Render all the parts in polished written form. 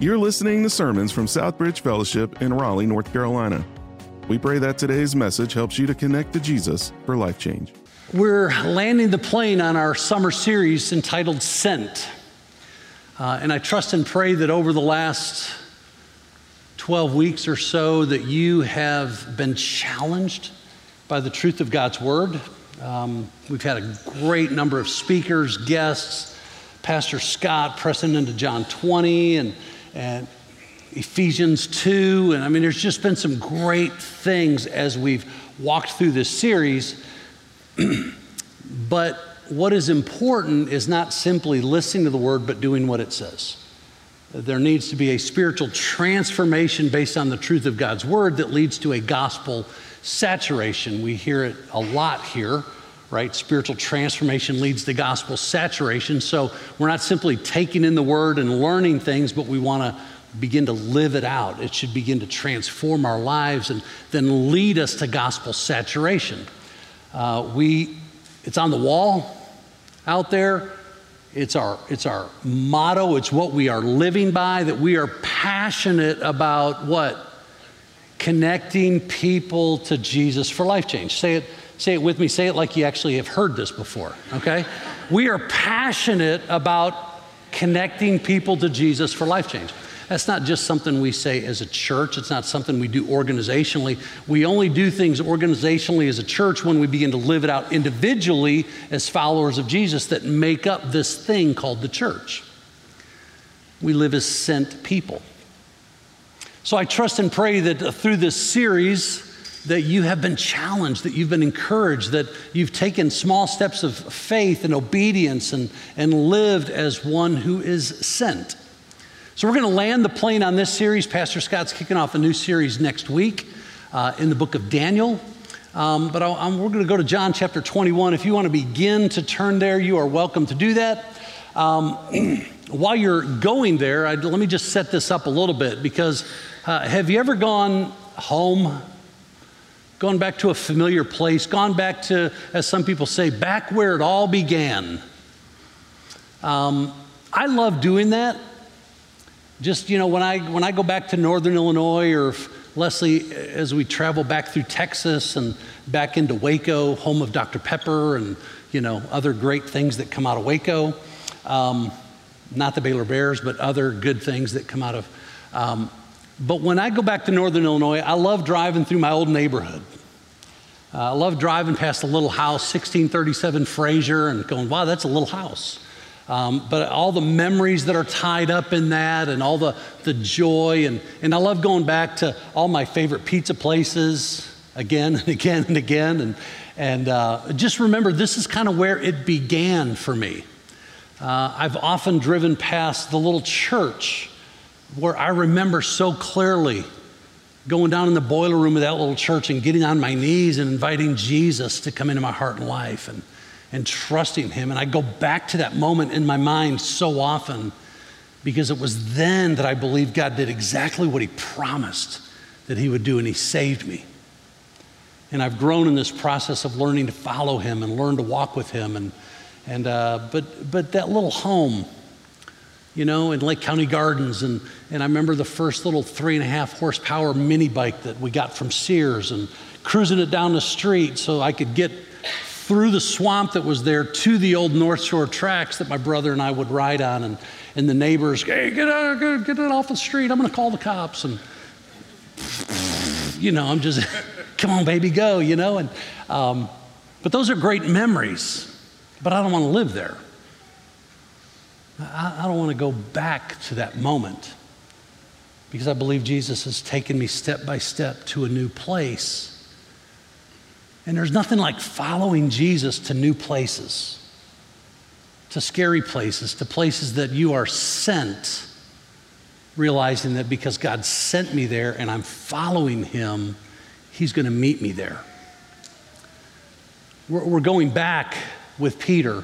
You're listening to sermons from Southbridge Fellowship in Raleigh, North Carolina. We pray that today's message helps you to connect to Jesus for life change. We're landing the plane on our summer series entitled Sent. And I trust and pray that over the last 12 weeks or so that you have been challenged by the truth of God's Word. We've had a great number of speakers, guests, Pastor Scott pressing into John 20 and Ephesians 2. And I mean, there's just been some great things as we've walked through this series. But what is important is not simply listening to the Word, but doing what it says. There needs to be a spiritual transformation based on the truth of God's Word that leads to a gospel saturation. We hear it a lot here, right? Spiritual transformation leads to gospel saturation. So we're not simply taking in the Word and learning things, but we want to begin to live it out. It should begin to transform our lives and then lead us to gospel saturation. It's on the wall out there. It's our motto. It's what we are living by, that we are passionate about what? Connecting people to Jesus for life change. Say it with me. Say it like you actually have heard this before, okay? We are passionate about connecting people to Jesus for life change. That's not just something we say as a church. It's not something we do organizationally. We only do things organizationally as a church when we begin to live it out individually as followers of Jesus that make up this thing called the church. We live as sent people. So I trust and pray that through this series that you have been challenged, that you've been encouraged, that you've taken small steps of faith and obedience and lived as one who is sent. So we're going to land the plane on this series. Pastor Scott's kicking off a new series next week in the book of Daniel. But we're going to go to John chapter 21. If you want to begin to turn there, you are welcome to do that. While you're going there, let me just set this up a little bit, because have you ever gone home, gone back to a familiar place, gone back to, as some people say, back where it all began? I love doing that. Just, you know, when I go back to Northern Illinois, or Leslie, as we travel back through Texas and back into Waco, home of Dr. Pepper and, you know, other great things that come out of Waco. Not the Baylor Bears, but other good things that come out of. But when I go back to Northern Illinois, I love driving through my old neighborhood. I love driving past the little house, 1637 Fraser, and going, wow, that's a little house. But all the memories that are tied up in that, and all the joy, and I love going back to all my favorite pizza places again and again and again, and just remember, this is kind of where it began for me. I've often driven past the little church where I remember so clearly going down in the boiler room of that little church and getting on my knees and inviting Jesus to come into my heart and life, and trusting him. And I go back to that moment in my mind so often, because it was then that I believed God did exactly what he promised that he would do, and he saved me. And I've grown in this process of learning to follow him and learn to walk with him. But that little home, you know, in Lake County Gardens, and I remember the first little 3.5 horsepower mini bike that we got from Sears, and cruising it down the street so I could get through the swamp that was there to the old North Shore tracks that my brother and I would ride on, and the neighbors, hey, get it off the street, I'm gonna call the cops, and you know, I'm just, come on baby, go, you know, but those are great memories, but I don't wanna live there. I don't wanna go back to that moment, because I believe Jesus has taken me step by step to a new place. And there's nothing like following Jesus to new places, to scary places, to places that you are sent, realizing that because God sent me there and I'm following him, he's going to meet me there. We're going back with Peter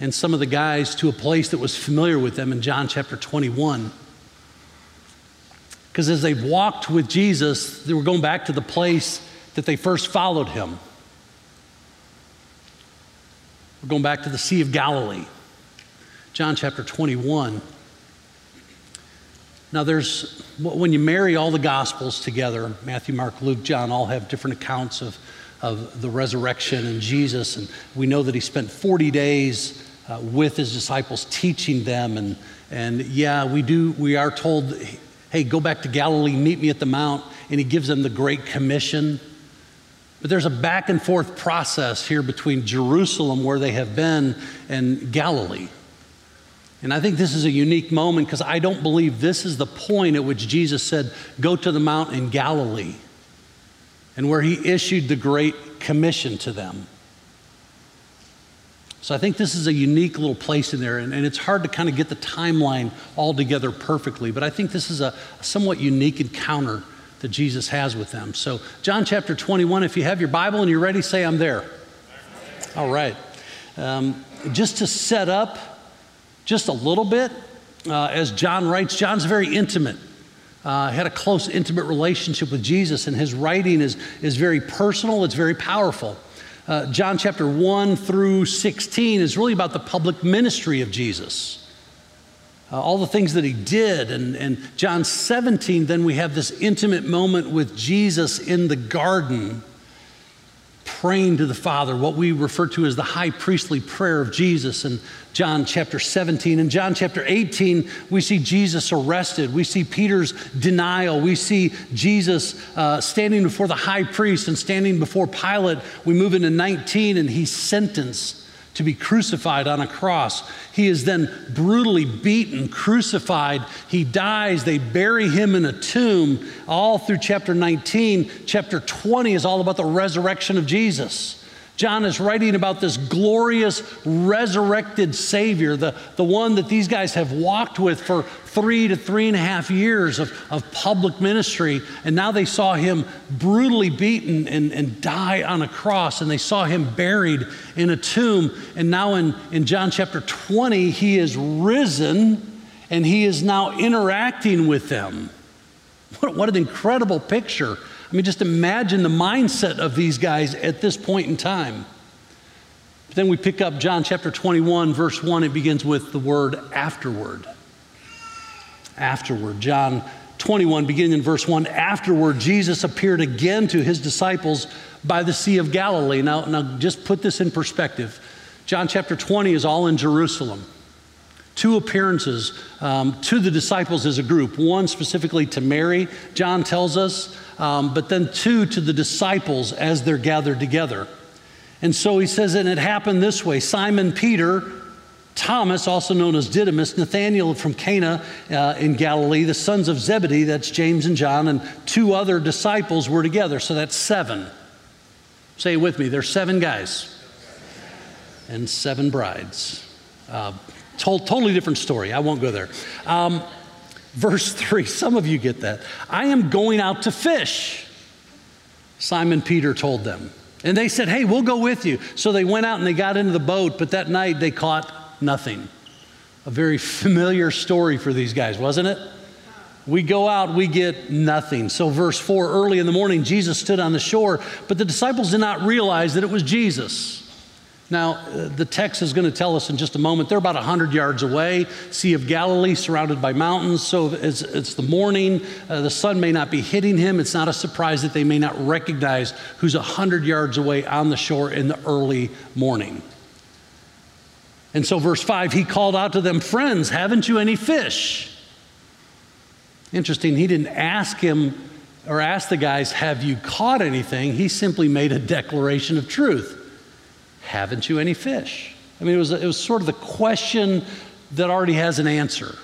and some of the guys to a place that was familiar with them in John chapter 21. Because as they walked with Jesus, they were going back to the place that they first followed him. We're going back to the Sea of Galilee, John chapter 21. Now there's, when you marry all the Gospels together, Matthew, Mark, Luke, John, all have different accounts of the resurrection and Jesus. And we know that he spent 40 days with his disciples teaching them. And yeah, we are told, hey, go back to Galilee, meet me at the Mount. And he gives them the Great Commission. But there's a back and forth process here between Jerusalem, where they have been, and Galilee. And I think this is a unique moment, because I don't believe this is the point at which Jesus said, go to the Mount in Galilee, and where he issued the Great Commission to them. So I think this is a unique little place in there, and it's hard to kind of get the timeline all together perfectly, but I think this is a somewhat unique encounter that Jesus has with them. So John chapter 21, if you have your Bible and you're ready, say, I'm there. All right. Just to set up just a little bit, as John writes, John's very intimate. Had a close, intimate relationship with Jesus, and his writing is very personal, it's very powerful. John chapter 1 through 16 is really about the public ministry of Jesus. All the things that he did, and John 17, then we have this intimate moment with Jesus in the garden, praying to the Father, what we refer to as the high priestly prayer of Jesus in John chapter 17. In John chapter 18, we see Jesus arrested. We see Peter's denial. We see Jesus standing before the high priest and standing before Pilate. We move into 19, and he's sentenced to be crucified on a cross. He is then brutally beaten, crucified. He dies. They bury him in a tomb all through chapter 19. Chapter 20 is all about the resurrection of Jesus. John is writing about this glorious resurrected Savior, the one that these guys have walked with for 3 to 3.5 years of public ministry. And now they saw him brutally beaten and die on a cross, and they saw him buried in a tomb. And now in John chapter 20, he is risen, and he is now interacting with them. What an incredible picture. I mean, just imagine the mindset of these guys at this point in time. But then we pick up John chapter 21, verse 1. It begins with the word afterward. Afterward. John 21, beginning in verse 1. Afterward, Jesus appeared again to his disciples by the Sea of Galilee. Now just put this in perspective. John chapter 20 is all in Jerusalem. 2 appearances to the disciples as a group, one specifically to Mary, John tells us, but then 2 to the disciples as they're gathered together. And so he says, and it happened this way. Simon Peter, Thomas, also known as Didymus, Nathanael from Cana in Galilee, the sons of Zebedee, that's James and John, and 2 other disciples were together. So that's 7. Say it with me, there's 7 guys and 7 brides. Totally different story. I won't go there. Verse 3, some of you get that. I am going out to fish, Simon Peter told them. And they said, hey, we'll go with you. So they went out and they got into the boat, but that night they caught nothing. A very familiar story for these guys, wasn't it? We go out, we get nothing. So verse 4, early in the morning, Jesus stood on the shore, but the disciples did not realize that it was Jesus. Now, the text is going to tell us in just a moment, they're about 100 yards away, Sea of Galilee, surrounded by mountains. So it's the morning, the sun may not be hitting him. It's not a surprise that they may not recognize who's 100 yards away on the shore in the early morning. And so verse 5, he called out to them, friends, haven't you any fish? Interesting, he didn't ask him or ask the guys, have you caught anything? He simply made a declaration of truth. Haven't you any fish? I mean, it was sort of the question that already has an answer.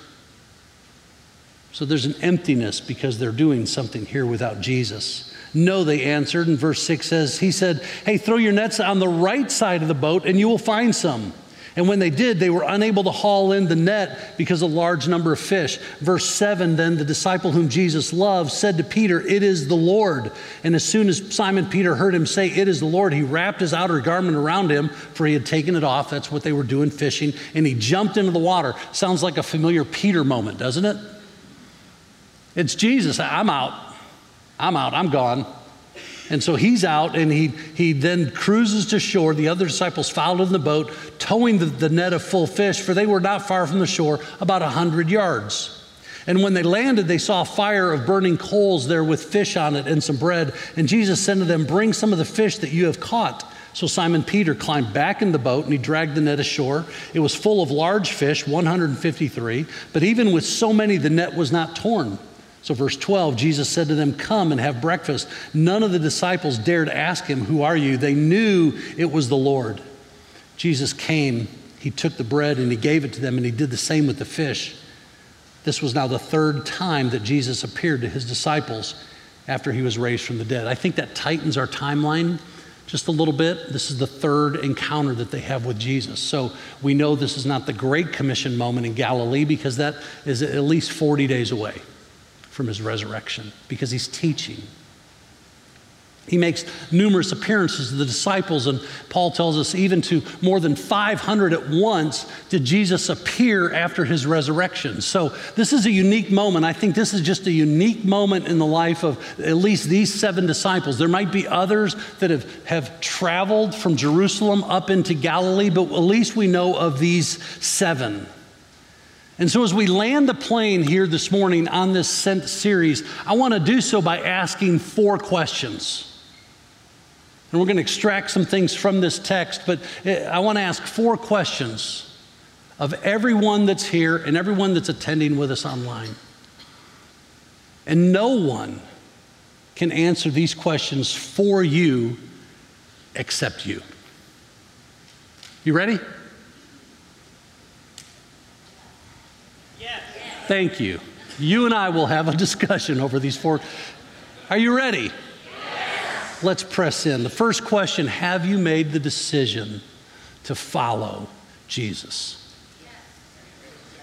So there's an emptiness because they're doing something here without Jesus. No, they answered. And verse 6 says, he said, hey, throw your nets on the right side of the boat and you will find some. And when they did, they were unable to haul in the net because of a large number of fish. Verse 7, then the disciple whom Jesus loved said to Peter, it is the Lord. And as soon as Simon Peter heard him say, it is the Lord, he wrapped his outer garment around him, for he had taken it off. That's what they were doing, fishing. And he jumped into the water. Sounds like a familiar Peter moment, doesn't it? It's Jesus. I'm out. I'm gone. And so he's out, and he then cruises to shore. The other disciples followed in the boat, towing the net of full fish, for they were not far from the shore, about 100 yards. And when they landed, they saw a fire of burning coals there with fish on it and some bread. And Jesus said to them, bring some of the fish that you have caught. So Simon Peter climbed back in the boat and he dragged the net ashore. It was full of large fish, 153, but even with so many, the net was not torn. So verse 12, Jesus said to them, come and have breakfast. None of the disciples dared ask him, who are you? They knew it was the Lord. Jesus came, he took the bread and he gave it to them and he did the same with the fish. This was now the third time that Jesus appeared to his disciples after he was raised from the dead. I think that tightens our timeline just a little bit. This is the third encounter that they have with Jesus. So we know this is not the Great Commission moment in Galilee because that is at least 40 days away from his resurrection because he's teaching. He makes numerous appearances to the disciples, and Paul tells us even to more than 500 at once did Jesus appear after his resurrection. So this is a unique moment. I think this is just a unique moment in the life of at least these seven disciples. There might be others that have traveled from Jerusalem up into Galilee, but at least we know of these seven. And so as we land the plane here this morning on this series, I want to do so by asking four questions. And we're going to extract some things from this text, but I want to ask four questions of everyone that's here and everyone that's attending with us online. And no one can answer these questions for you except you. You ready? Thank you. You and I will have a discussion over these four. Are you ready? Yes. Let's press in. The first question, have you made the decision to follow Jesus? Yes.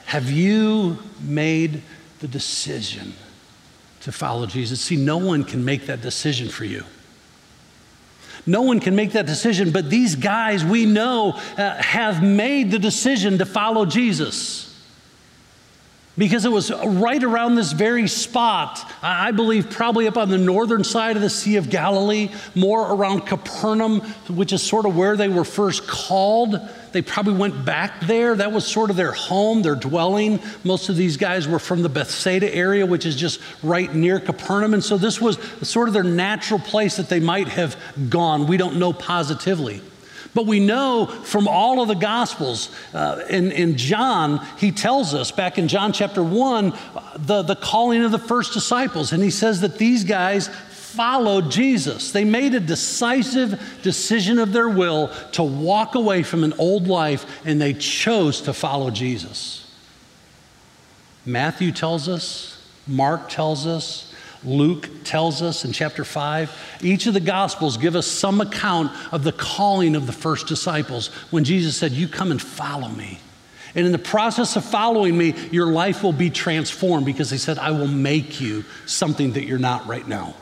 Have you made the decision to follow Jesus? See, no one can make that decision for you. No one can make that decision, but these guys we know have made the decision to follow Jesus. Because it was right around this very spot, I believe probably up on the northern side of the Sea of Galilee, more around Capernaum, which is sort of where they were first called. They probably went back there. That was sort of their home, their dwelling. Most of these guys were from the Bethsaida area, which is just right near Capernaum. And so this was sort of their natural place that they might have gone. We don't know positively. But we know from all of the Gospels, in John, he tells us back in John chapter 1, the calling of the first disciples. And he says that these guys followed Jesus. They made a decisive decision of their will to walk away from an old life, and they chose to follow Jesus. Matthew tells us, Mark tells us, Luke tells us in chapter 5, each of the Gospels give us some account of the calling of the first disciples when Jesus said, you come and follow me. And in the process of following me, your life will be transformed because he said, I will make you something that you're not right now.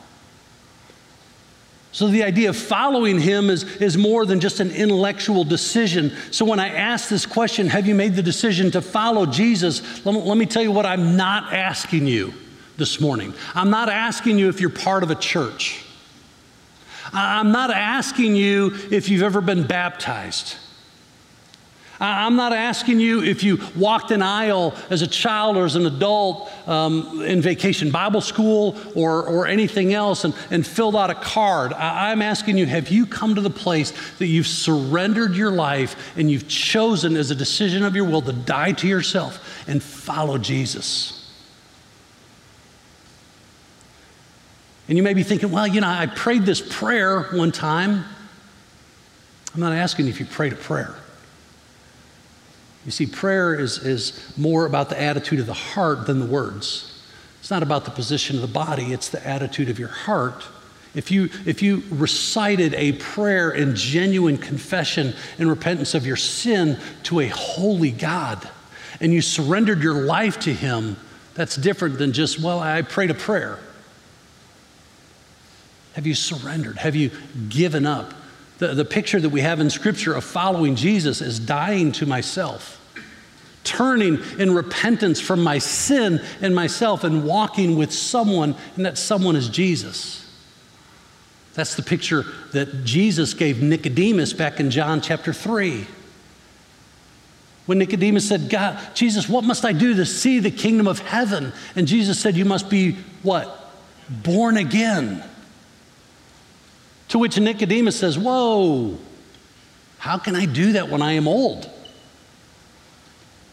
So the idea of following him is more than just an intellectual decision. So when I ask this question, have you made the decision to follow Jesus? Let me tell you what I'm not asking you this morning. I'm not asking you if you're part of a church. I'm not asking you if you've ever been baptized. I'm not asking you if you walked an aisle as a child or as an adult in Vacation Bible School or anything else and filled out a card. I'm asking you, have you come to the place that you've surrendered your life and you've chosen as a decision of your will to die to yourself and follow Jesus? And you may be thinking, well, you know, I prayed this prayer one time. I'm not asking if you prayed a prayer. You see, prayer is more about the attitude of the heart than the words. It's not about the position of the body. It's the attitude of your heart. If you recited a prayer in genuine confession and repentance of your sin to a holy God, and you surrendered your life to him, that's different than just, well, I prayed a prayer. Have you surrendered? Have you given up? The picture that we have in Scripture of following Jesus is dying to myself, turning in repentance from my sin and myself and walking with someone, and that someone is Jesus. That's the picture that Jesus gave Nicodemus back in John chapter 3. when Nicodemus said, God, Jesus, what must I do to see the kingdom of heaven? And Jesus said, you must be what? Born again. To which Nicodemus says, whoa, how can I do that when I am old?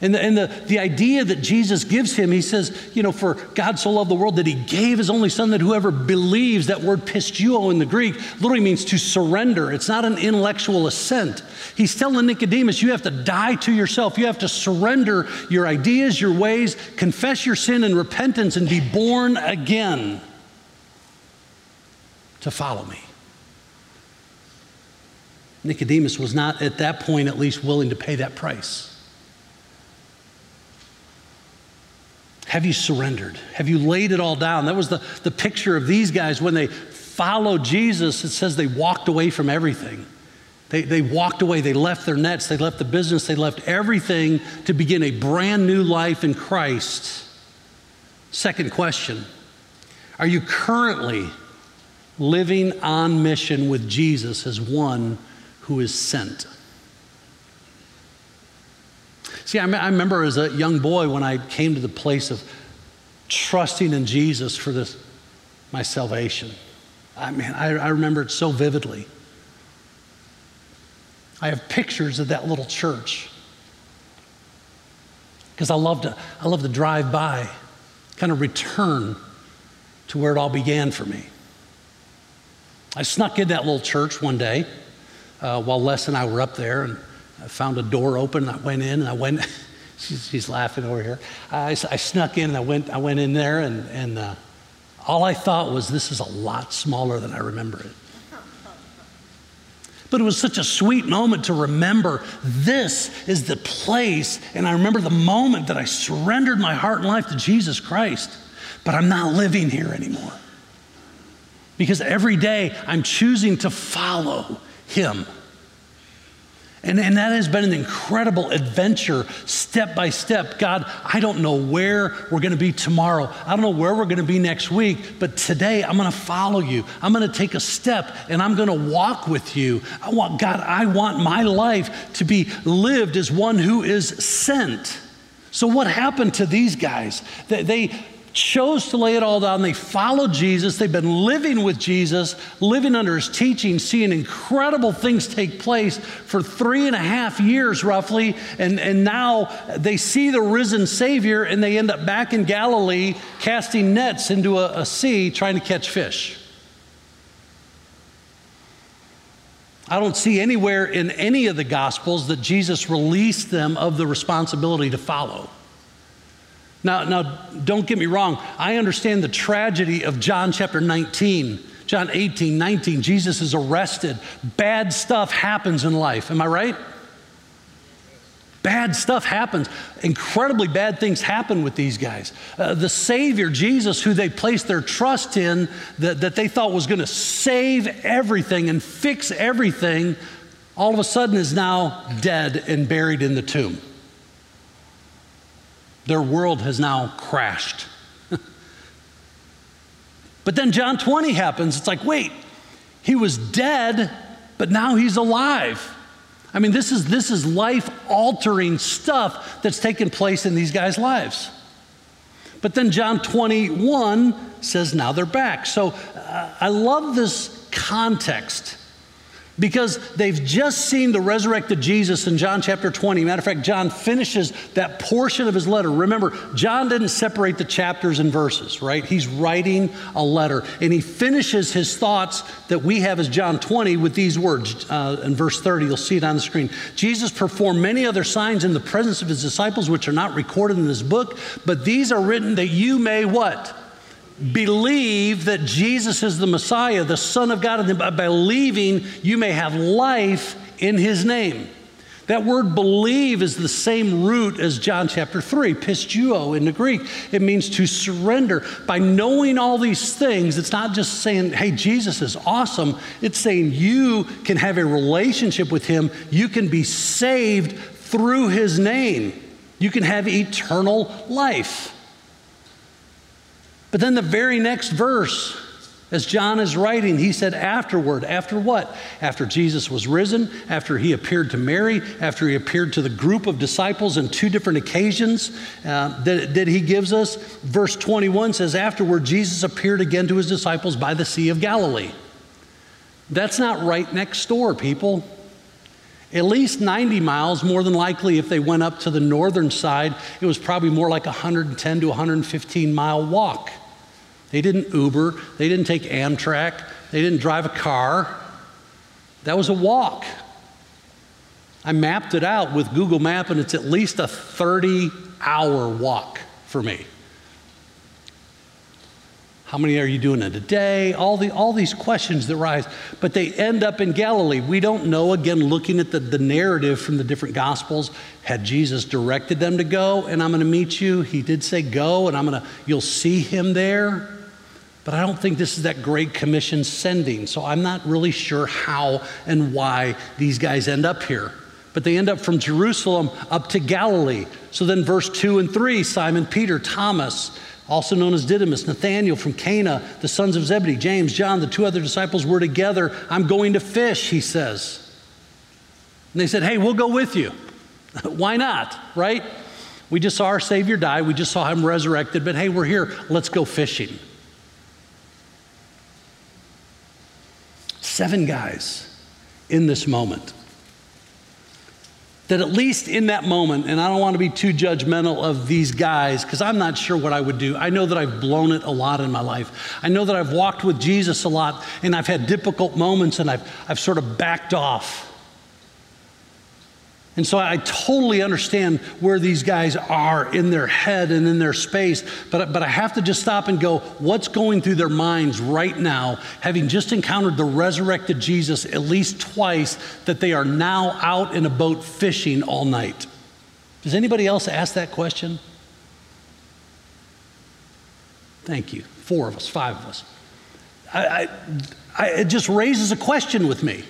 And the idea that Jesus gives him, he says, you know, for God so loved the world that he gave his only son that whoever believes, that word pistuo in the Greek literally means to surrender. It's not an intellectual assent. He's telling Nicodemus, you have to die to yourself. You have to surrender your ideas, your ways, confess your sin and repentance and be born again to follow me. Nicodemus was not at that point at least willing to pay that price. Have you surrendered? Have you laid it all down? That was the picture of these guys when they followed Jesus. It says they walked away from everything. They walked away. They left their nets. They left the business. They left everything to begin a brand new life in Christ. Second question, are you currently living on mission with Jesus as one who is sent? See, I remember as a young boy when I came to the place of trusting in Jesus for this, my salvation. I mean, I remember it so vividly. I have pictures of that little church because I love to drive by, kind of return to where it all began for me. I snuck in that little church one day while Les and I were up there, and I found a door open, and I went in, and she's laughing over here. I snuck in, and I went in there, and all I thought was, this is a lot smaller than I remember it. But it was such a sweet moment to remember this is the place, and I remember the moment that I surrendered my heart and life to Jesus Christ, but I'm not living here anymore. Because every day I'm choosing to follow him. And that has been an incredible adventure, step by step. God, I don't know where we're going to be tomorrow. I don't know where we're going to be next week, but today I'm going to follow you. I'm going to take a step and I'm going to walk with you. I want my life to be lived as one who is sent. So what happened to these guys? They chose to lay it all down. They followed Jesus. They've been living with Jesus, living under his teaching, seeing incredible things take place for 3.5 years roughly. And now they see the risen Savior and they end up back in Galilee casting nets into a sea trying to catch fish. I don't see anywhere in any of the Gospels that Jesus released them of the responsibility to follow. Now, don't get me wrong. I understand the tragedy of John chapter 19, John 18, 19. Jesus is arrested. Bad stuff happens in life. Am I right? Bad stuff happens. Incredibly bad things happen with these guys. The Savior, Jesus, who they placed their trust in, that they thought was going to save everything and fix everything, all of a sudden is now dead and buried in the tomb. Their world has now crashed. But then John 20 happens. It's like, wait, he was dead, but now he's alive. I mean, this is life-altering stuff that's taken place in these guys' lives. But then John 21 says now they're back. So I love this context because they've just seen the resurrected Jesus in John chapter 20. Matter of fact, John finishes that portion of his letter. Remember, John didn't separate the chapters and verses, right? He's writing a letter, and he finishes his thoughts that we have as John 20 with these words. In verse 30, you'll see it on the screen. Jesus performed many other signs in the presence of his disciples, which are not recorded in this book, but these are written that you may what? Believe that Jesus is the Messiah, the Son of God, and by believing you may have life in his name. That word believe is the same root as John chapter 3, pistuo in the Greek. It means to surrender. By knowing all these things, it's not just saying, hey, Jesus is awesome. It's saying you can have a relationship with him. You can be saved through his name. You can have eternal life. But then the very next verse, As John is writing, he said afterward. After what? After Jesus was risen, after he appeared to Mary, after he appeared to the group of disciples on two different occasions that he gives us. Verse 21 says, afterward, Jesus appeared again to his disciples by the Sea of Galilee. That's not right next door, people. At least 90 miles, more than likely, if they went up to the northern side, it was probably more like 110 to 115 mile walk. They didn't Uber, they didn't take Amtrak, they didn't drive a car. That was a walk. I mapped it out with Google Map, and it's at least a 30-hour walk for me. How many are you doing it a day? All these questions that rise, but they end up in Galilee. We don't know, again, looking at the narrative from the different gospels, had Jesus directed them to go and I'm gonna meet you? He did say go and you'll see him there. But I don't think this is that Great Commission sending. So I'm not really sure how and why these guys end up here. But they end up from Jerusalem up to Galilee. So then verse 2 and 3, Simon Peter, Thomas, also known as Didymus, Nathanael from Cana, the sons of Zebedee, James, John, the two other disciples were together. I'm going to fish, he says. And they said, hey, we'll go with you. Why not, right? We just saw our Savior die. We just saw him resurrected, but hey, we're here. Let's go fishing. 7 guys in this moment. That at least in that moment, and I don't want to be too judgmental of these guys because I'm not sure what I would do. I know that I've blown it a lot in my life. I know that I've walked with Jesus a lot and I've had difficult moments and I've sort of backed off. And so I totally understand where these guys are in their head and in their space, but I have to just stop and go, what's going through their minds right now, having just encountered the resurrected Jesus at least twice, that they are now out in a boat fishing all night? Does anybody else ask that question? Thank you. 4 of us, 5 of us. It just raises a question with me.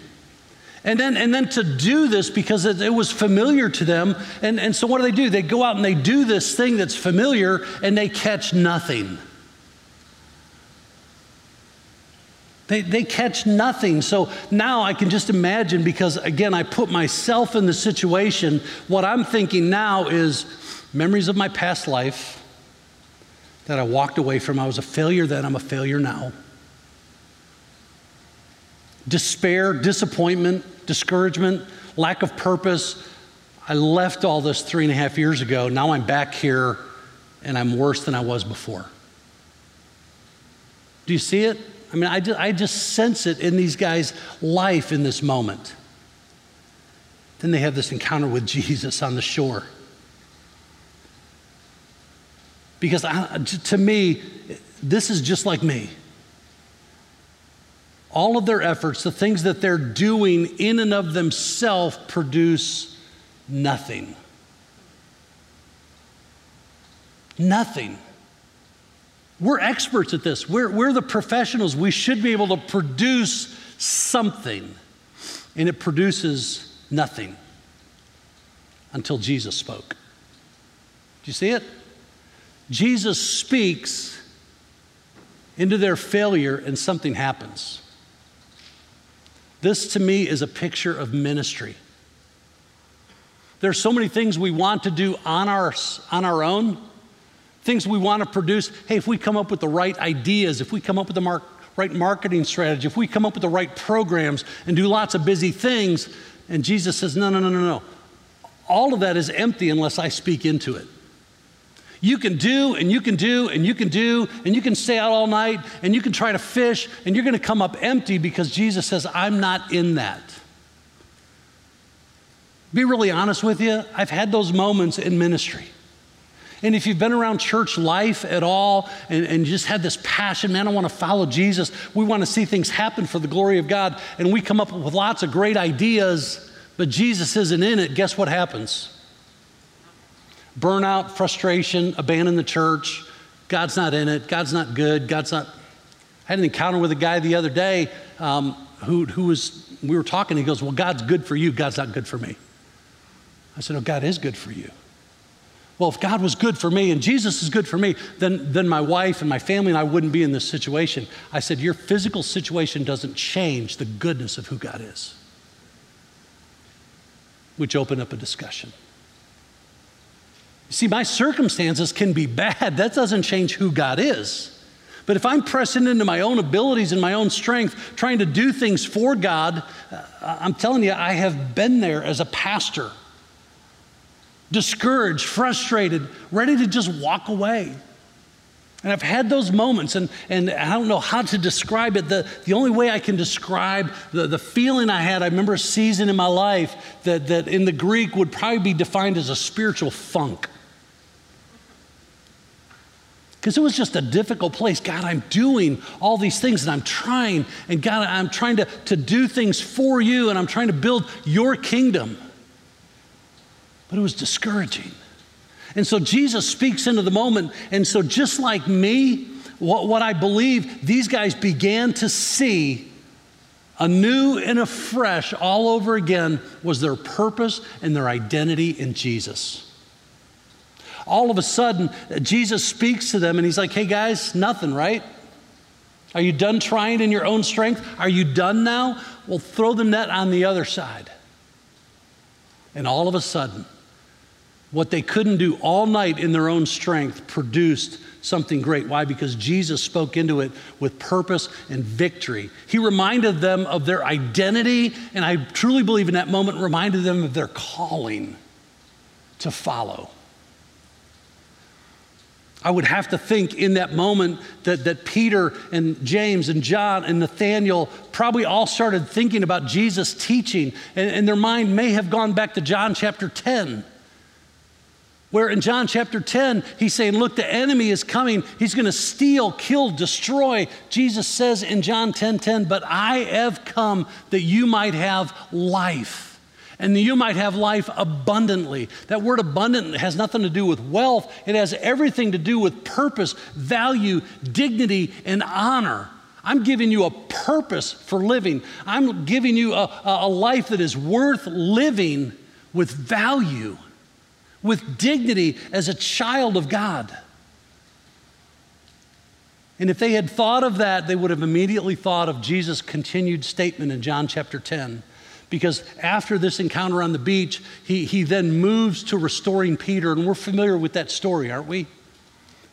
And then to do this because it was familiar to them. And so what do? They go out and they do this thing that's familiar and they catch nothing. They catch nothing. So now I can just imagine, because again, I put myself in the situation. What I'm thinking now is memories of my past life that I walked away from. I was a failure then, I'm a failure now. Despair, disappointment, discouragement, lack of purpose. I left all this 3.5 years ago. Now I'm back here and I'm worse than I was before. Do you see it? I mean, I just sense it in these guys' life in this moment. Then they have this encounter with Jesus on the shore. Because to me, this is just like me. All of their efforts, the things that they're doing in and of themselves produce nothing. Nothing. We're experts at this. We're the professionals. We should be able to produce something, and it produces nothing until Jesus spoke. Do you see it? Jesus speaks into their failure, and something happens. This to me is a picture of ministry. There's so many things we want to do on our own, things we want to produce. Hey, if we come up with the right ideas, if we come up with the right marketing strategy, if we come up with the right programs and do lots of busy things, and Jesus says, no. All of that is empty unless I speak into it. You can do, and you can do, and you can do, and you can stay out all night, and you can try to fish, and you're gonna come up empty because Jesus says, I'm not in that. Be really honest with you, I've had those moments in ministry. And if you've been around church life at all and just had this passion, man, I wanna follow Jesus, we wanna see things happen for the glory of God, and we come up with lots of great ideas, but Jesus isn't in it, guess what happens? Burnout, frustration, abandon the church. God's not in it. God's not good. God's not. I had an encounter with a guy the other day we were talking. He goes, well, God's good for you. God's not good for me. I said, oh, God is good for you. well, if God was good for me and Jesus is good for me, then my wife and my family and I wouldn't be in this situation. I said, your physical situation doesn't change the goodness of who God is, which opened up a discussion. You see, my circumstances can be bad. That doesn't change who God is. But if I'm pressing into my own abilities and my own strength, trying to do things for God, I'm telling you, I have been there as a pastor. Discouraged, frustrated, ready to just walk away. And I've had those moments, and I don't know how to describe it. The only way I can describe the feeling I had, I remember a season in my life that in the Greek would probably be defined as a spiritual funk. Because it was just a difficult place. God, I'm doing all these things and I'm trying. And God, I'm trying to do things for you and I'm trying to build your kingdom. But it was discouraging. And so Jesus speaks into the moment. And so just like me, what I believe, these guys began to see anew and afresh all over again was their purpose and their identity in Jesus. All of a sudden, Jesus speaks to them and he's like, hey guys, nothing, right? Are you done trying in your own strength? Are you done now? Well, throw the net on the other side. And all of a sudden, what they couldn't do all night in their own strength produced something great. Why? Because Jesus spoke into it with purpose and victory. He reminded them of their identity, and I truly believe in that moment reminded them of their calling to follow. I would have to think in that moment that Peter and James and John and Nathanael probably all started thinking about Jesus' teaching, and their mind may have gone back to John chapter 10. Where in John chapter 10, he's saying, look, the enemy is coming. He's going to steal, kill, destroy. Jesus says in John 10:10, but I have come that you might have life and that you might have life abundantly. That word abundant has nothing to do with wealth. It has everything to do with purpose, value, dignity, and honor. I'm giving you a purpose for living. I'm giving you a life that is worth living with value, with dignity as a child of God. And if they had thought of that, they would have immediately thought of Jesus' continued statement in John chapter 10, because after this encounter on the beach, he then moves to restoring Peter, and we're familiar with that story, aren't we?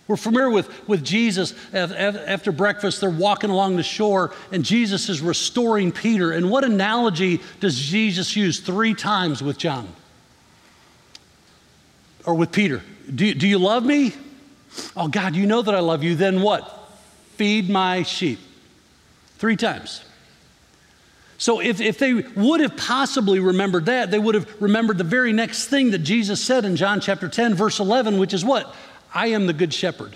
We're familiar with Jesus. After breakfast, they're walking along the shore, and Jesus is restoring Peter. And what analogy does Jesus use three times with John? Or with Peter? Do you love me? Oh, God, you know that I love you. Then what? Feed my sheep. Three times. So if they would have possibly remembered that, they would have remembered the very next thing that Jesus said in John chapter 10, verse 11, which is what? I am the good shepherd.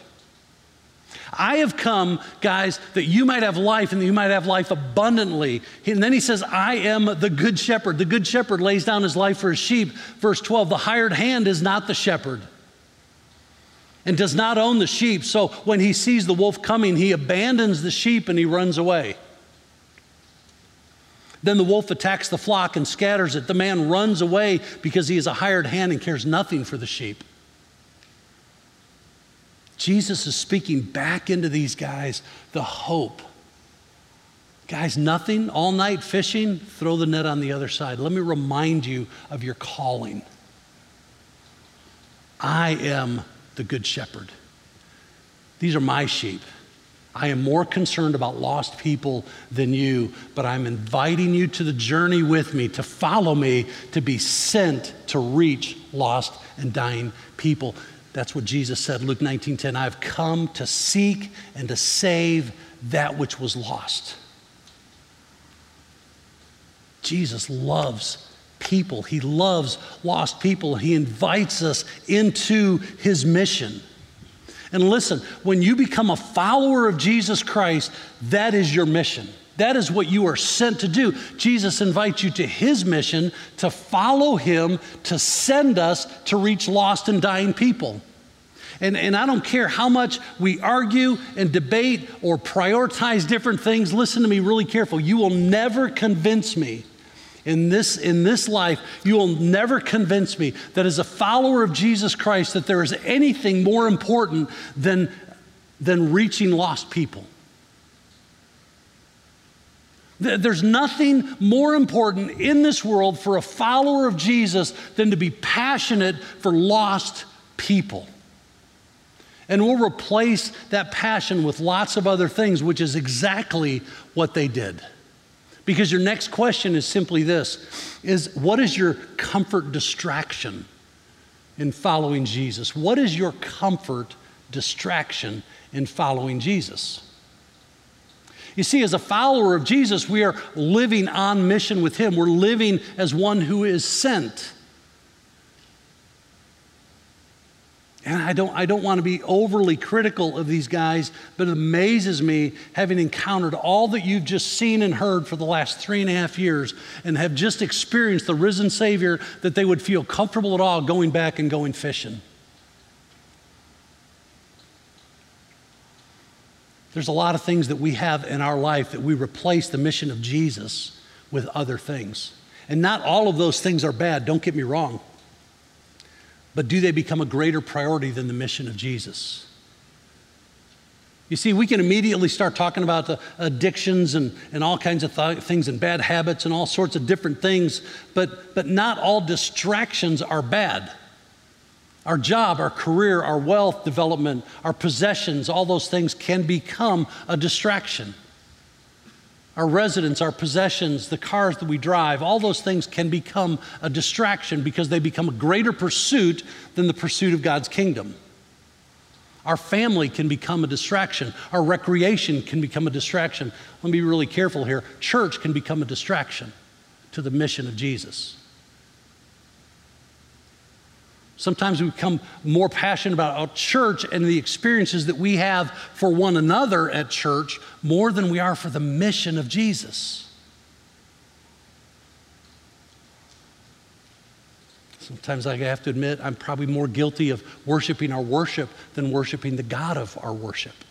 I have come, guys, that you might have life and that you might have life abundantly. And then he says, I am the good shepherd. The good shepherd lays down his life for his sheep. Verse 12, the hired hand is not the shepherd and does not own the sheep. So when he sees the wolf coming, he abandons the sheep and he runs away. Then the wolf attacks the flock and scatters it. The man runs away because he is a hired hand and cares nothing for the sheep. Jesus is speaking back into these guys the hope. Guys, nothing, all night fishing, throw the net on the other side. Let me remind you of your calling. I am the good shepherd. These are my sheep. I am more concerned about lost people than you, but I'm inviting you to the journey with me, to follow me, to be sent to reach lost and dying people. That's what Jesus said, Luke 19:10, I've come to seek and to save that which was lost. Jesus loves people. He loves lost people. He invites us into his mission. And listen, when you become a follower of Jesus Christ, that is your mission. That is what you are sent to do. Jesus invites you to his mission, to follow him, to send us to reach lost and dying people. And I don't care how much we argue and debate or prioritize different things. Listen to me really careful. You will never convince me in this life, you will never convince me that as a follower of Jesus Christ that there is anything more important than reaching lost people. There's nothing more important in this world for a follower of Jesus than to be passionate for lost people. And we'll replace that passion with lots of other things, which is exactly what they did. Because your next question is simply this, is what is your comfort distraction in following Jesus? What is your comfort distraction in following Jesus? You see, as a follower of Jesus, we are living on mission with him. We're living as one who is sent. And I don't want to be overly critical of these guys, but it amazes me, having encountered all that you've just seen and heard for the last 3.5 years and have just experienced the risen Savior, that they would feel comfortable at all going back and going fishing. There's a lot of things that we have in our life that we replace the mission of Jesus with other things. And not all of those things are bad, don't get me wrong. But do they become a greater priority than the mission of Jesus? You see, we can immediately start talking about the addictions and all kinds of things and bad habits and all sorts of different things, but not all distractions are bad. Our job, our career, our wealth development, our possessions, all those things can become a distraction. Our residence, our possessions, the cars that we drive, all those things can become a distraction because they become a greater pursuit than the pursuit of God's kingdom. Our family can become a distraction. Our recreation can become a distraction. Let me be really careful here. Church can become a distraction to the mission of Jesus. Sometimes we become more passionate about our church and the experiences that we have for one another at church more than we are for the mission of Jesus. Sometimes I have to admit, I'm probably more guilty of worshiping our worship than worshiping the God of our worship.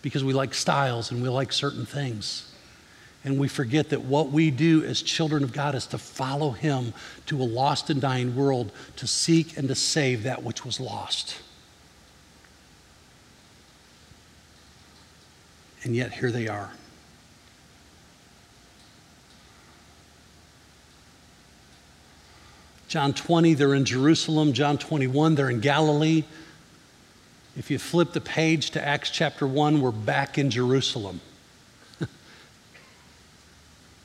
Because we like styles and we like certain things. And we forget that what we do as children of God is to follow him to a lost and dying world, to seek and to save that which was lost. And yet here they are. John 20, they're in Jerusalem. John 21, they're in Galilee. If you flip the page to Acts chapter 1, we're back in Jerusalem.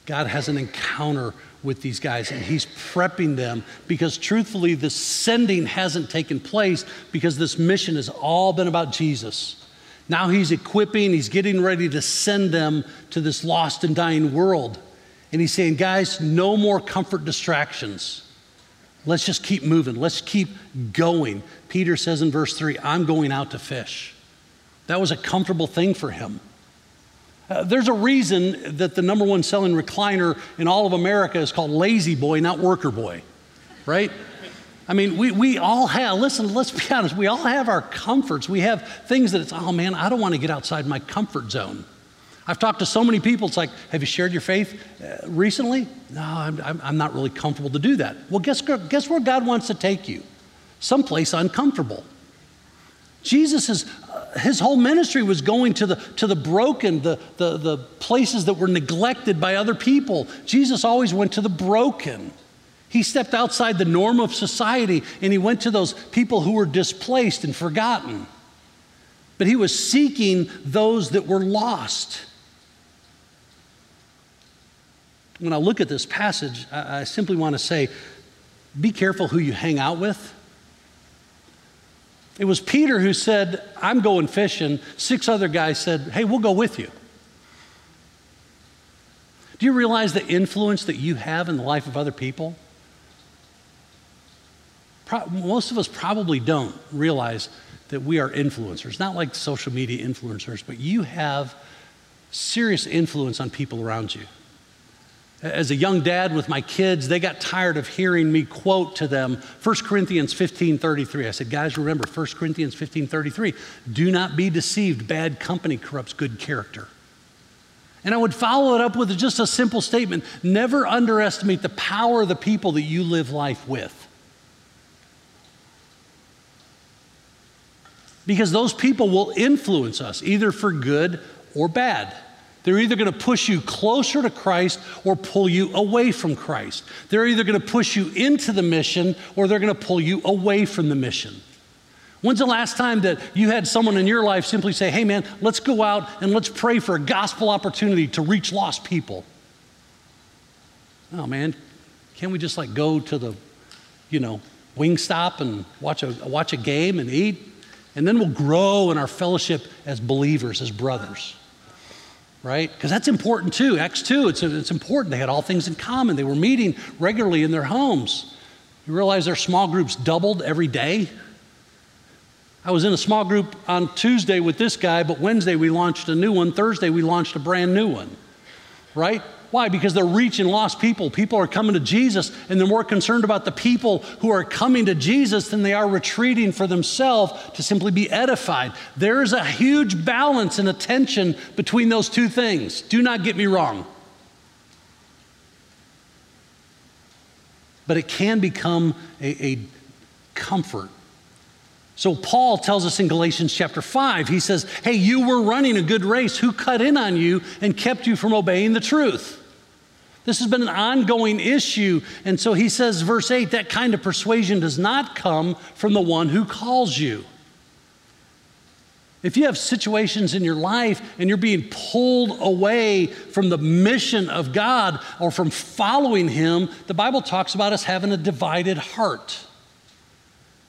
God has an encounter with these guys and he's prepping them because truthfully the sending hasn't taken place because this mission has all been about Jesus. Now he's equipping, he's getting ready to send them to this lost and dying world. And he's saying, guys, no more comfort distractions. Let's just keep moving. Let's keep going. Peter says in verse 3, I'm going out to fish. That was a comfortable thing for him. There's a reason that the number one selling recliner in all of America is called Lazy Boy, not Worker Boy, right? I mean, we all have, listen, let's be honest, we all have our comforts. We have things that it's, oh man, I don't want to get outside my comfort zone. I've talked to so many people, it's like, have you shared your faith recently? No, I'm not really comfortable to do that. Well, guess where God wants to take you? Someplace uncomfortable. Jesus is, his whole ministry was going to the broken, the places that were neglected by other people. Jesus always went to the broken. He stepped outside the norm of society and he went to those people who were displaced and forgotten. But he was seeking those that were lost. When I look at this passage, I simply want to say, be careful who you hang out with. It was Peter who said, I'm going fishing. 6 other guys said, hey, we'll go with you. Do you realize the influence that you have in the life of other people? Most of us probably don't realize that we are influencers, not like social media influencers, but you have serious influence on people around you. As a young dad with my kids, they got tired of hearing me quote to them 1 Corinthians 15:33. I said, guys, remember 1 Corinthians 15:33. Do not be deceived. Bad company corrupts good character. And I would follow it up with just a simple statement. Never underestimate the power of the people that you live life with. Because those people will influence us, either for good or bad. They're either going to push you closer to Christ or pull you away from Christ. They're either going to push you into the mission or they're going to pull you away from the mission. When's the last time that you had someone in your life simply say, hey man, let's go out and let's pray for a gospel opportunity to reach lost people? Oh man, can't we just like go to the, Wingstop and watch a game and eat? And then we'll grow in our fellowship as believers, as brothers, right? Because that's important too. Acts 2, it's important. They had all things in common. They were meeting regularly in their homes. You realize their small groups doubled every day? I was in a small group on Tuesday with this guy, but Wednesday we launched a new one. Thursday we launched a brand new one, right? Why? Because they're reaching lost people. People are coming to Jesus, and they're more concerned about the people who are coming to Jesus than they are retreating for themselves to simply be edified. There is a huge balance and a tension between those two things. Do not get me wrong. But it can become a comfort. So Paul tells us in Galatians chapter 5, he says, hey, you were running a good race. Who cut in on you and kept you from obeying the truth? This has been an ongoing issue. And so he says, verse 8, that kind of persuasion does not come from the one who calls you. If you have situations in your life and you're being pulled away from the mission of God or from following him, the Bible talks about us having a divided heart.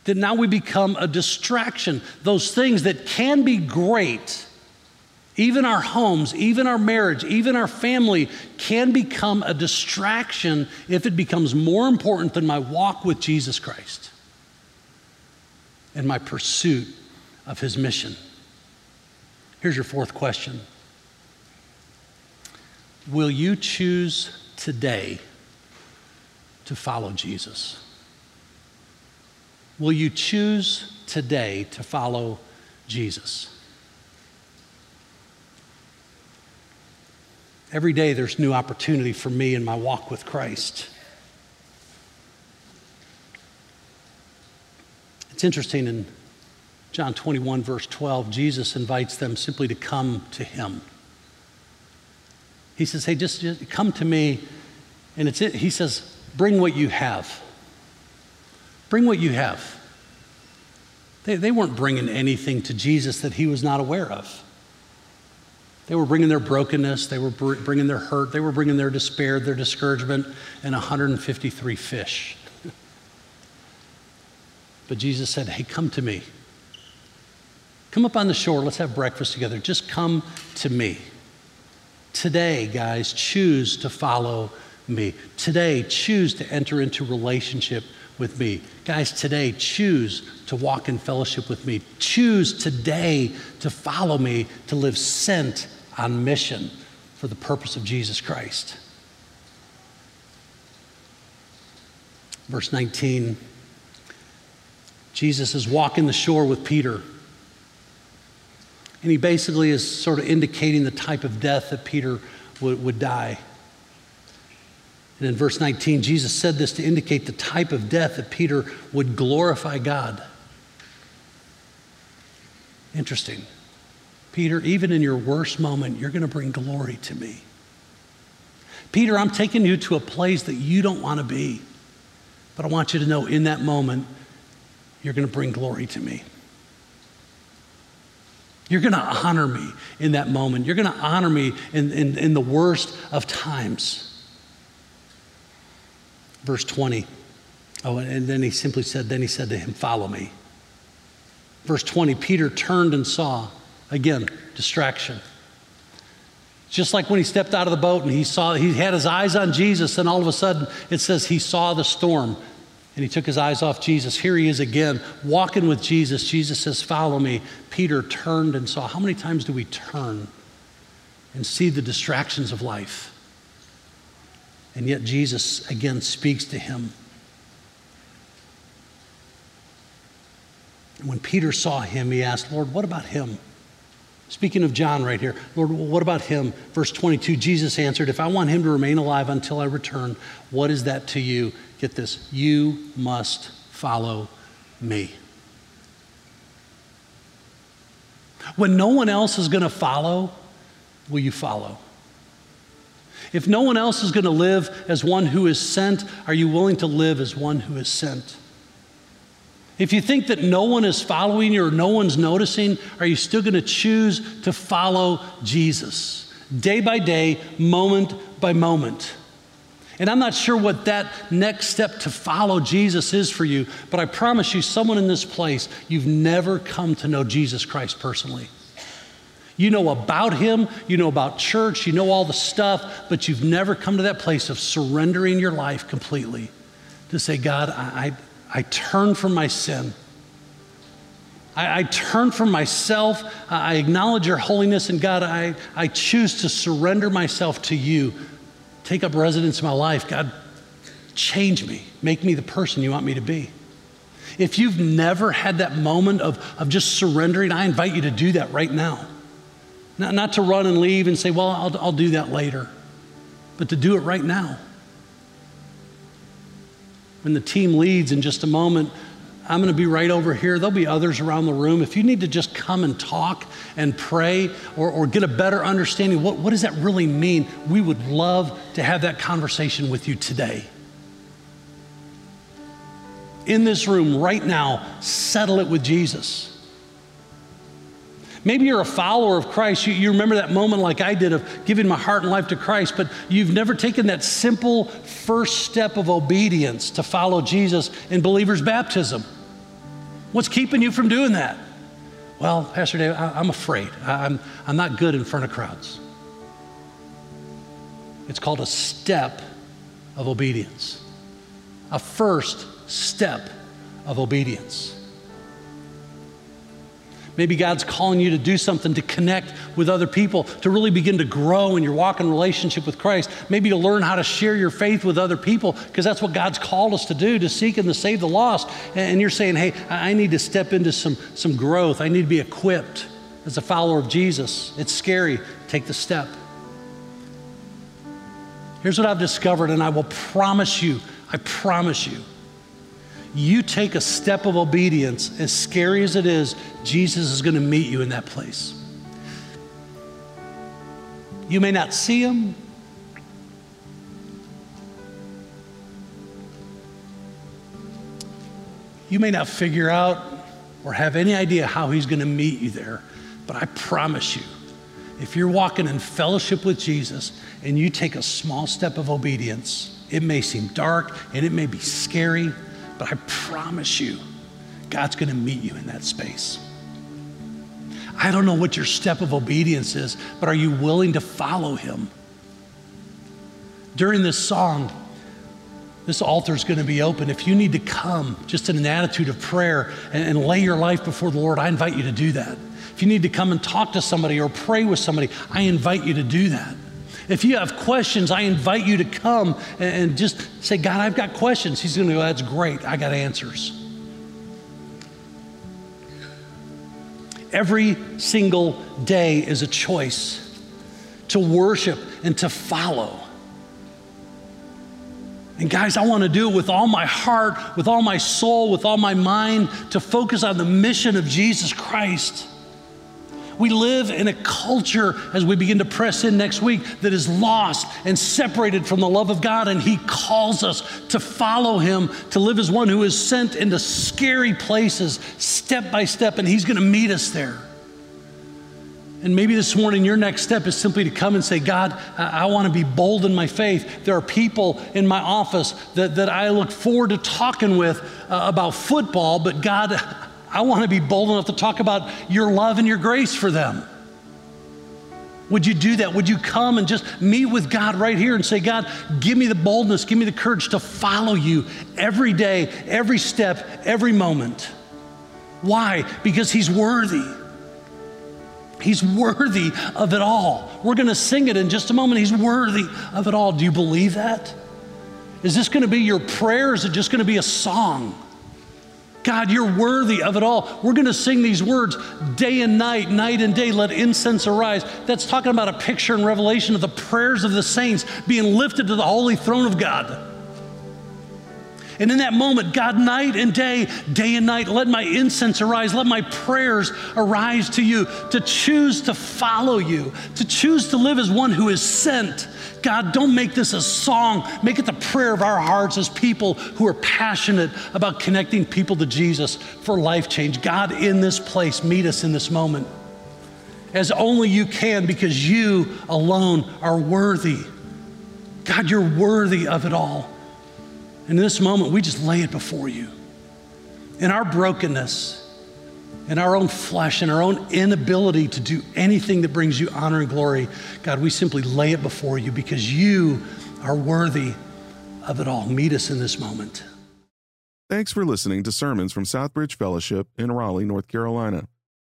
That now we become a distraction. Those things that can be great, even our homes, even our marriage, even our family, can become a distraction if it becomes more important than my walk with Jesus Christ and my pursuit of his mission. Here's your fourth question. Will you choose today to follow Jesus? Will you choose today to follow Jesus? Every day there's new opportunity for me in my walk with Christ. It's interesting in John 21, verse 12, Jesus invites them simply to come to him. He says, hey, just come to me. And it's it. He says, bring what you have. Bring what you have. They weren't bringing anything to Jesus that he was not aware of. They were bringing their brokenness. They were bringing their hurt. They were bringing their despair, their discouragement, and 153 fish. But Jesus said, hey, come to me. Come up on the shore. Let's have breakfast together. Just come to me. Today, guys, choose to follow me. Today, choose to enter into relationship with me. Guys, today, choose to walk in fellowship with me. Choose today to follow me, to live sent on mission for the purpose of Jesus Christ. Verse 19, Jesus is walking the shore with Peter. And he basically is sort of indicating the type of death that Peter would die. And in verse 19, Jesus said this to indicate the type of death that Peter would glorify God. Interesting. Peter, even in your worst moment, you're going to bring glory to me. Peter, I'm taking you to a place that you don't want to be. But I want you to know in that moment, you're going to bring glory to me. You're going to honor me in that moment. You're going to honor me in the worst of times. Verse 20, and then he said to him, follow me. Verse 20, Peter turned and saw, again, distraction. Just like when he stepped out of the boat and he had his eyes on Jesus, and all of a sudden it says he saw the storm and he took his eyes off Jesus. Here he is again, walking with Jesus. Jesus says, follow me. Peter turned and saw. How many times do we turn and see the distractions of life? And yet Jesus, again, speaks to him. When Peter saw him, he asked, Lord, what about him? Speaking of John right here, Lord, what about him? Verse 22, Jesus answered, if I want him to remain alive until I return, what is that to you? Get this, you must follow me. When no one else is going to follow, will you follow? If no one else is going to live as one who is sent, are you willing to live as one who is sent? If you think that no one is following you or no one's noticing, are you still going to choose to follow Jesus? Day by day, moment by moment. And I'm not sure what that next step to follow Jesus is for you, but I promise you, someone in this place, you've never come to know Jesus Christ personally. You know about him, you know about church, you know all the stuff, but you've never come to that place of surrendering your life completely to say, God, I turn from my sin. I turn from myself. I acknowledge your holiness, and God, I choose to surrender myself to you. Take up residence in my life. God, change me. Make me the person you want me to be. If you've never had that moment of just surrendering, I invite you to do that right now. Not to run and leave and say, well, I'll do that later, but to do it right now. When the team leads in just a moment, I'm going to be right over here. There'll be others around the room. If you need to just come and talk and pray or get a better understanding, what does that really mean? We would love to have that conversation with you today. In this room right now, settle it with Jesus. Maybe you're a follower of Christ. You remember that moment like I did of giving my heart and life to Christ, but you've never taken that simple first step of obedience to follow Jesus in believer's baptism. What's keeping you from doing that? Well, Pastor Dave, I'm afraid. I'm not good in front of crowds. It's called a step of obedience, a first step of obedience. Maybe God's calling you to do something, to connect with other people, to really begin to grow in your walk and relationship with Christ, maybe to learn how to share your faith with other people, because that's what God's called us to do, to seek and to save the lost. And you're saying, hey, I need to step into some growth. I need to be equipped as a follower of Jesus. It's scary. Take the step. Here's what I've discovered, and I will promise you, you take a step of obedience, as scary as it is, Jesus is going to meet you in that place. You may not see him. You may not figure out or have any idea how he's going to meet you there, but I promise you, if you're walking in fellowship with Jesus and you take a small step of obedience, it may seem dark and it may be scary, but I promise you, God's going to meet you in that space. I don't know what your step of obedience is, but are you willing to follow him? During this song, this altar is going to be open. If you need to come just in an attitude of prayer and lay your life before the Lord, I invite you to do that. If you need to come and talk to somebody or pray with somebody, I invite you to do that. If you have questions, I invite you to come and just say, God, I've got questions. He's going to go, that's great. I got answers. Every single day is a choice to worship and to follow. And guys, I want to do it with all my heart, with all my soul, with all my mind, to focus on the mission of Jesus Christ. We live in a culture, as we begin to press in next week, that is lost and separated from the love of God, and he calls us to follow him, to live as one who is sent into scary places step by step, and he's going to meet us there. And maybe this morning your next step is simply to come and say, God, I want to be bold in my faith. There are people in my office that I look forward to talking with about football, but God, I want to be bold enough to talk about your love and your grace for them. Would you do that? Would you come and just meet with God right here and say, God, give me the boldness, give me the courage to follow you every day, every step, every moment. Why? Because he's worthy. He's worthy of it all. We're going to sing it in just a moment. He's worthy of it all. Do you believe that? Is this going to be your prayer? Or is it just going to be a song? God, you're worthy of it all. We're going to sing these words day and night, night and day, let incense arise. That's talking about a picture in Revelation of the prayers of the saints being lifted to the holy throne of God. And in that moment, God, night and day, day and night, let my incense arise, let my prayers arise to you, to choose to follow you, to choose to live as one who is sent. God, don't make this a song. Make it the prayer of our hearts as people who are passionate about connecting people to Jesus for life change. God, in this place, meet us in this moment as only you can, because you alone are worthy. God, you're worthy of it all. And in this moment, we just lay it before you. In our brokenness, in our own flesh, in our own inability to do anything that brings you honor and glory, God, we simply lay it before you, because you are worthy of it all. Meet us in this moment. Thanks for listening to sermons from Southbridge Fellowship in Raleigh, North Carolina.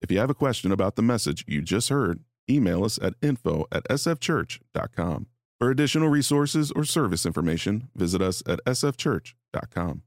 If you have a question about the message you just heard, email us at info@sfchurch.com. For additional resources or service information, visit us at sfchurch.com.